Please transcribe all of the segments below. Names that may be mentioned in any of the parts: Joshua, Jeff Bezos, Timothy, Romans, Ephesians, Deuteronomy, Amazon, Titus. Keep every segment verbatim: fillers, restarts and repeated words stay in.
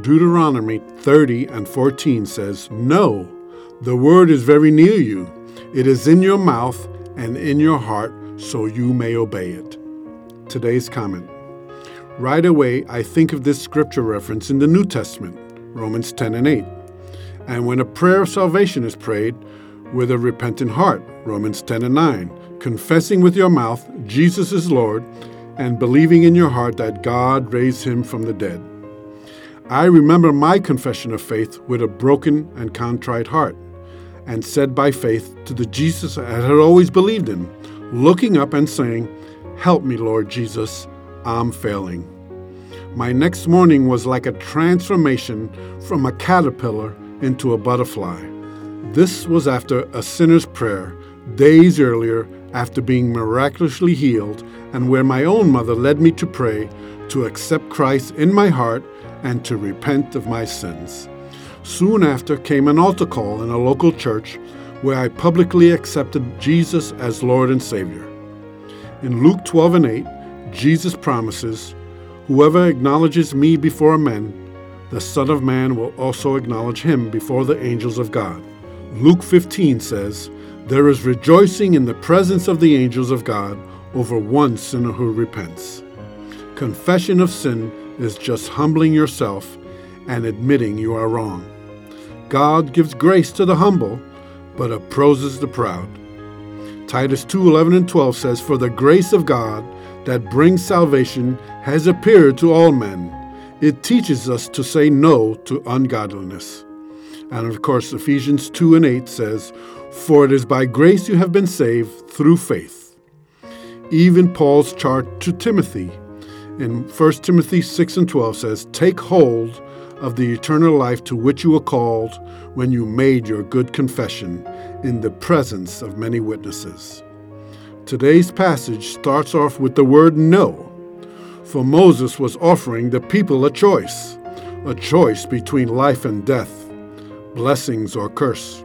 Deuteronomy thirty and fourteen says, "No, the word is very near you. It is in your mouth and in your heart, so you may obey it." Today's comment. Right away, I think of this scripture reference in the New Testament, Romans ten and eight. And when a prayer of salvation is prayed with a repentant heart, Romans ten and nine, confessing with your mouth Jesus is Lord and believing in your heart that God raised him from the dead. I remember my confession of faith with a broken and contrite heart, and said by faith to the Jesus I had always believed in, looking up and saying, "Help me, Lord Jesus, I'm failing." My next morning was like a transformation from a caterpillar into a butterfly. This was after a sinner's prayer, days earlier, after being miraculously healed, and where my own mother led me to pray, to accept Christ in my heart, and to repent of my sins. Soon after came an altar call in a local church where I publicly accepted Jesus as Lord and Savior. In Luke twelve and eight, Jesus promises, "Whoever acknowledges me before men, the Son of Man will also acknowledge him before the angels of God." Luke fifteen says, "There is rejoicing in the presence of the angels of God over one sinner who repents." Confession of sin is just humbling yourself and admitting you are wrong. God gives grace to the humble, but opposes the proud. Titus two eleven and twelve says, "For the grace of God that brings salvation has appeared to all men. It teaches us to say no to ungodliness." And of course, Ephesians two and eight says, "For it is by grace you have been saved through faith." Even Paul's charge to Timothy in First Timothy six and twelve says, "Take hold of the eternal life to which you were called when you made your good confession in the presence of many witnesses." Today's passage starts off with the word no, for Moses was offering the people a choice, a choice between life and death, blessings or curse.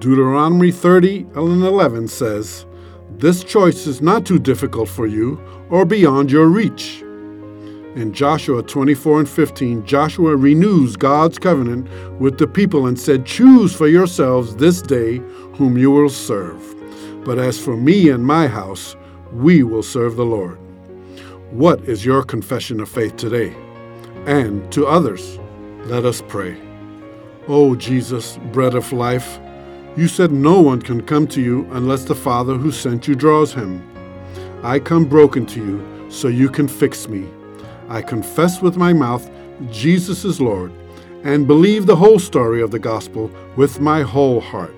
Deuteronomy thirty and eleven says, "This choice is not too difficult for you or beyond your reach." In Joshua twenty-four and fifteen, Joshua renews God's covenant with the people and said, "Choose for yourselves this day whom you will serve. But as for me and my house, we will serve the Lord." What is your confession of faith today? And to others, let us pray. Oh Jesus, bread of life, you said no one can come to you unless the Father who sent you draws him. I come broken to you so you can fix me. I confess with my mouth Jesus is Lord and believe the whole story of the gospel with my whole heart,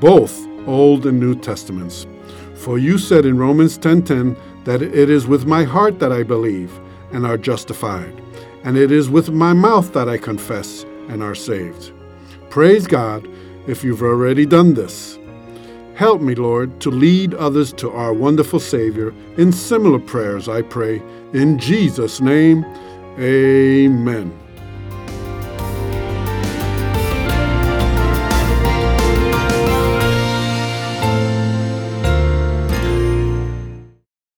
both Old and New Testaments. For you said in Romans ten ten that it is with my heart that I believe and are justified, and it is with my mouth that I confess and are saved. Praise God if you've already done this. Help me, Lord, to lead others to our wonderful Savior in similar prayers, I pray. In Jesus' name, amen.